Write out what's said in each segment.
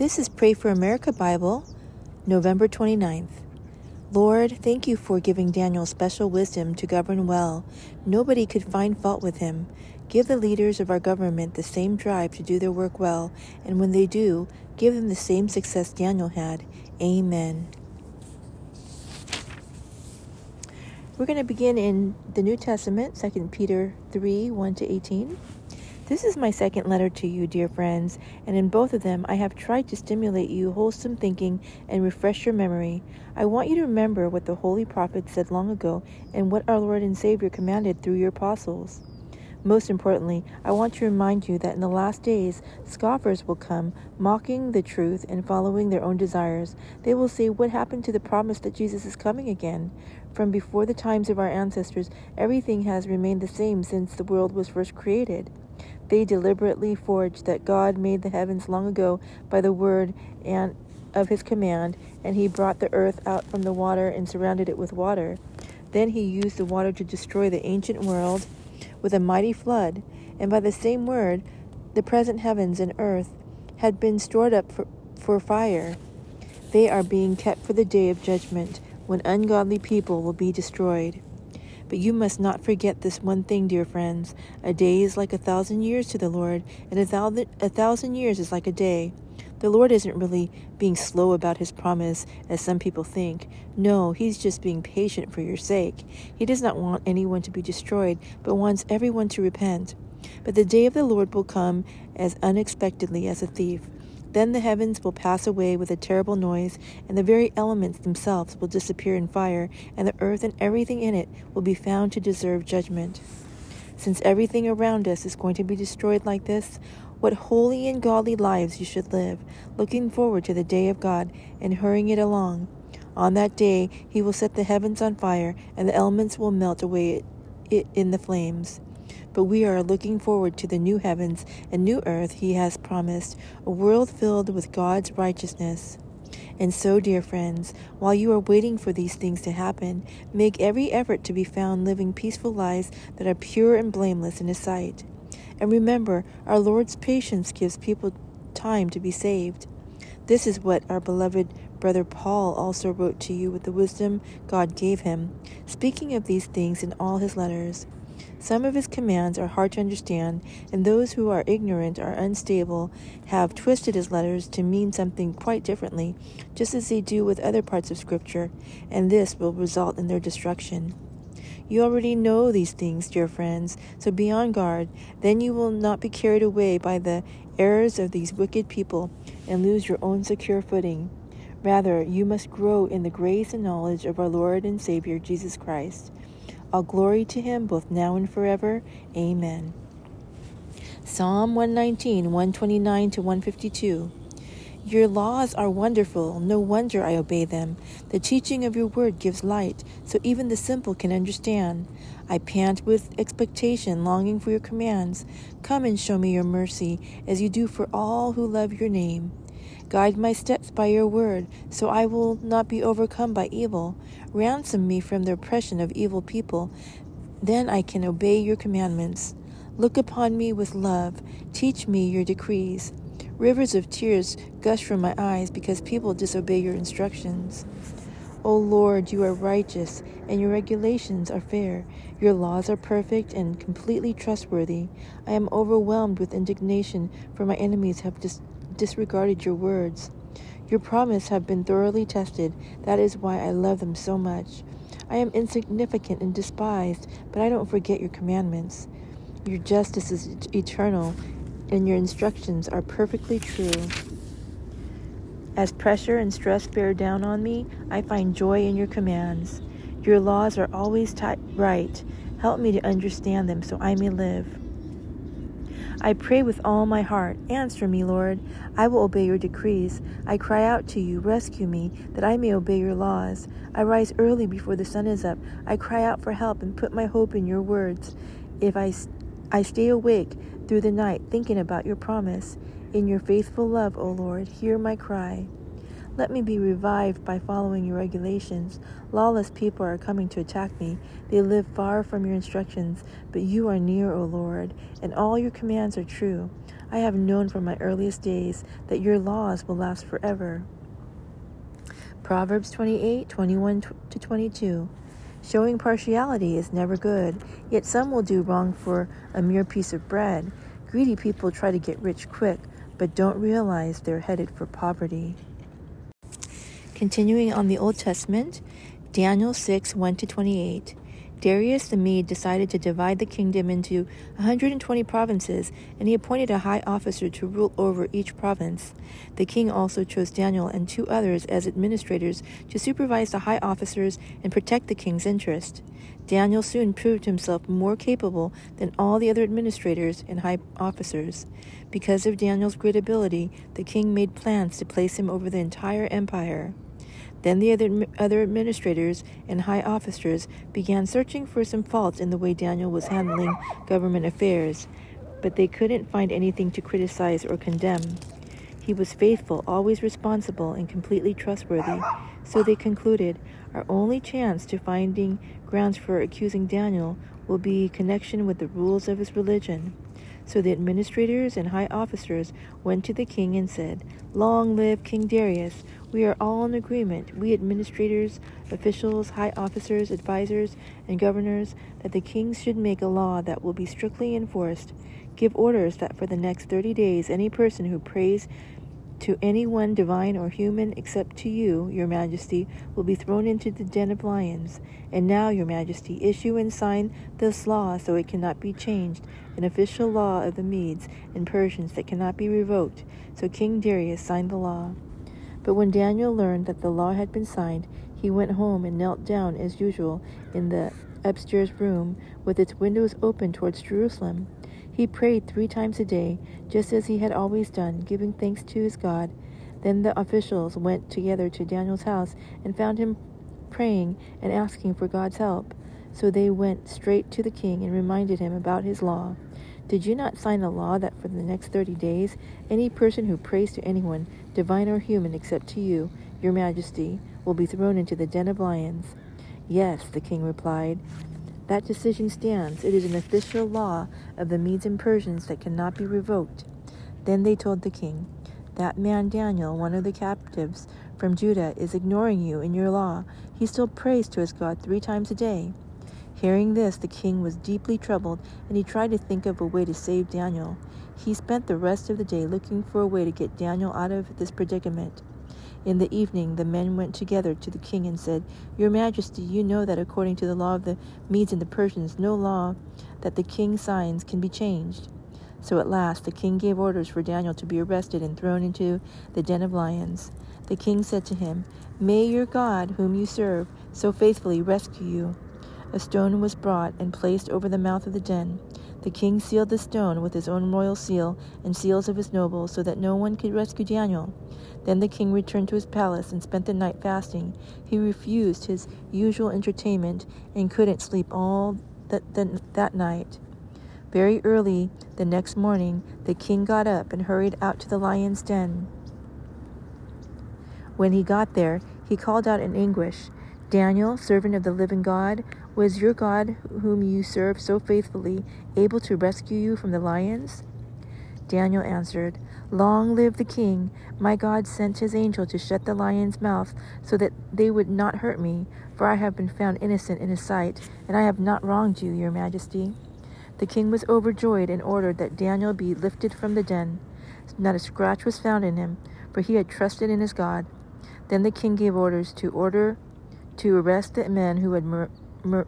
This is Pray for America Bible, November 29th. Lord, thank you for giving Daniel special wisdom to govern well. Nobody could find fault with him. Give the leaders of our government the same drive to do their work well, and when they do, give them the same success Daniel had. Amen. We're going to begin in the New Testament, 2 Peter 3, 1-18. This is my second letter to you, dear friends, and in both of them I have tried to stimulate you wholesome thinking and refresh your memory. I want you to remember what the holy prophets said long ago and what our Lord and Savior commanded through your apostles. Most importantly, I want to remind you that in the last days, scoffers will come, mocking the truth and following their own desires. They will say, "What happened to the promise that Jesus is coming again?" From before the times of our ancestors, everything has remained the same since the world was first created. They deliberately forged that God made the heavens long ago by the word and of his command, and he brought the earth out from the water and surrounded it with water. Then he used the water to destroy the ancient world with a mighty flood, and by the same word, the present heavens and earth had been stored up for fire. They are being kept for the day of judgment, when ungodly people will be destroyed. But you must not forget this one thing, dear friends. A day is like 1,000 years to the Lord, and a thousand years is like a day. The Lord isn't really being slow about his promise, as some people think. No, he's just being patient for your sake. He does not want anyone to be destroyed, but wants everyone to repent. But the day of the Lord will come as unexpectedly as a thief. Then the heavens will pass away with a terrible noise, and the very elements themselves will disappear in fire, and the earth and everything in it will be found to deserve judgment. Since everything around us is going to be destroyed like this, what holy and godly lives you should live, looking forward to the day of God and hurrying it along. On that day he will set the heavens on fire, and the elements will melt away in the flames. But we are looking forward to the new heavens and new earth he has promised, a world filled with God's righteousness. And so, dear friends, while you are waiting for these things to happen, make every effort to be found living peaceful lives that are pure and blameless in his sight. And remember, our Lord's patience gives people time to be saved. This is what our beloved brother Paul also wrote to you with the wisdom God gave him, speaking of these things in all his letters. Some of his commands are hard to understand, and those who are ignorant or unstable have twisted his letters to mean something quite differently, just as they do with other parts of Scripture, and this will result in their destruction. You already know these things, dear friends, so be on guard. Then you will not be carried away by the errors of these wicked people and lose your own secure footing. Rather, you must grow in the grace and knowledge of our Lord and Savior, Jesus Christ. All glory to him, both now and forever. Amen. Psalm 119, 129-152. Your laws are wonderful. No wonder I obey them. The teaching of your word gives light, so even the simple can understand. I pant with expectation, longing for your commands. Come and show me your mercy, as you do for all who love your name. Guide my steps by your word, so I will not be overcome by evil. Ransom me from the oppression of evil people, then I can obey your commandments. Look upon me with love, teach me your decrees. Rivers of tears gush from my eyes because people disobey your instructions. O Lord, you are righteous, and your regulations are fair. Your laws are perfect and completely trustworthy. I am overwhelmed with indignation, for my enemies have disregarded your words. Your promises have been thoroughly tested. That is why I love them so much. I am insignificant and despised, but I don't forget your commandments. Your justice is eternal, and your instructions are perfectly true. As pressure and stress bear down on me, I find joy in your commands. Your laws are always right. Help me to understand them so I may live. I pray with all my heart. Answer me, Lord. I will obey your decrees. I cry out to you. Rescue me, that I may obey your laws. I rise early before the sun is up. I cry out for help and put my hope in your words. If I stay awake through the night, thinking about your promise. In your faithful love, O Lord, hear my cry. Let me be revived by following your regulations. Lawless people are coming to attack me. They live far from your instructions, but you are near, O Lord, and all your commands are true. I have known from my earliest days that your laws will last forever. Proverbs 28:21-22. Showing partiality is never good, yet some will do wrong for a mere piece of bread. Greedy people try to get rich quick, but don't realize they're headed for poverty. Continuing on the Old Testament, Daniel 6:1-28. Darius the Mede decided to divide the kingdom into 120 provinces, and he appointed a high officer to rule over each province. The king also chose Daniel and 2 others as administrators to supervise the high officers and protect the king's interest. Daniel soon proved himself more capable than all the other administrators and high officers. Because of Daniel's great ability, the king made plans to place him over the entire empire. Then the other administrators and high officers began searching for some faults in the way Daniel was handling government affairs, but they couldn't find anything to criticize or condemn. He was faithful, always responsible, and completely trustworthy. So they concluded, our only chance to finding grounds for accusing Daniel will be connection with the rules of his religion. So the administrators and high officers went to the king and said, Long live King Darius! We are all in agreement, we administrators, officials, high officers, advisors, and governors, that the king should make a law that will be strictly enforced. Give orders that for the next 30 days any person who prays to anyone divine or human except to you, your majesty, will be thrown into the den of lions. And now, your majesty, issue and sign this law so it cannot be changed, an official law of the Medes and Persians that cannot be revoked. So King Darius signed the law. But when Daniel learned that the law had been signed, he went home and knelt down as usual in the upstairs room with its windows open towards Jerusalem. He prayed 3 times a day, just as he had always done, giving thanks to his God. Then the officials went together to Daniel's house and found him praying and asking for God's help. So they went straight to the king and reminded him about his law. Did you not sign a law that for the next 30 days, any person who prays to anyone, divine or human, except to you, your majesty, will be thrown into the den of lions? Yes, the king replied. That decision stands. It is an official law of the Medes and Persians that cannot be revoked. Then they told the king, That man Daniel, one of the captives from Judah, is ignoring you and your law. He still prays to his God 3 times a day. Hearing this, the king was deeply troubled, and he tried to think of a way to save Daniel. He spent the rest of the day looking for a way to get Daniel out of this predicament. In the evening, the men went together to the king and said, Your Majesty, you know that according to the law of the Medes and the Persians, no law that the king signs can be changed. So at last the king gave orders for Daniel to be arrested and thrown into the den of lions. The king said to him, May your God, whom you serve so faithfully, rescue you. A stone was brought and placed over the mouth of the den. The king sealed the stone with his own royal seal and seals of his nobles so that no one could rescue Daniel. Then the king returned to his palace and spent the night fasting. He refused his usual entertainment and couldn't sleep all that night. Very early the next morning, the king got up and hurried out to the lion's den. When he got there, he called out in anguish, Daniel, servant of the living God, was your God, whom you serve so faithfully, able to rescue you from the lions? Daniel answered, Long live the king! My God sent his angel to shut the lions' mouth so that they would not hurt me, for I have been found innocent in his sight, and I have not wronged you, your majesty. The king was overjoyed and ordered that Daniel be lifted from the den. Not a scratch was found in him, for he had trusted in his God. Then the king gave orders to arrest the men who had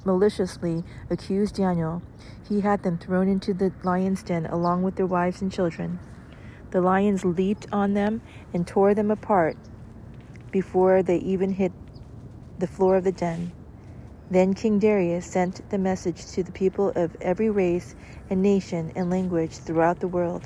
maliciously accused Daniel. He had them thrown into the lion's den along with their wives and children. The lions leaped on them and tore them apart before they even hit the floor of the den. Then King Darius sent the message to the people of every race and nation and language throughout the world.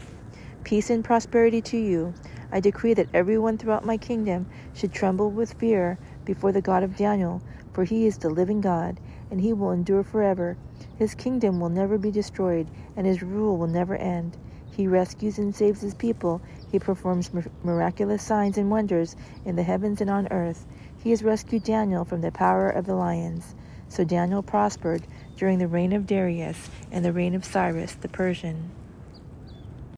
Peace and prosperity to you. I decree that everyone throughout my kingdom should tremble with fear before the God of Daniel, for he is the living God, and he will endure forever. His kingdom will never be destroyed, and his rule will never end. He rescues and saves his people. He performs miraculous signs and wonders in the heavens and on earth. He has rescued Daniel from the power of the lions. So Daniel prospered during the reign of Darius and the reign of Cyrus the Persian.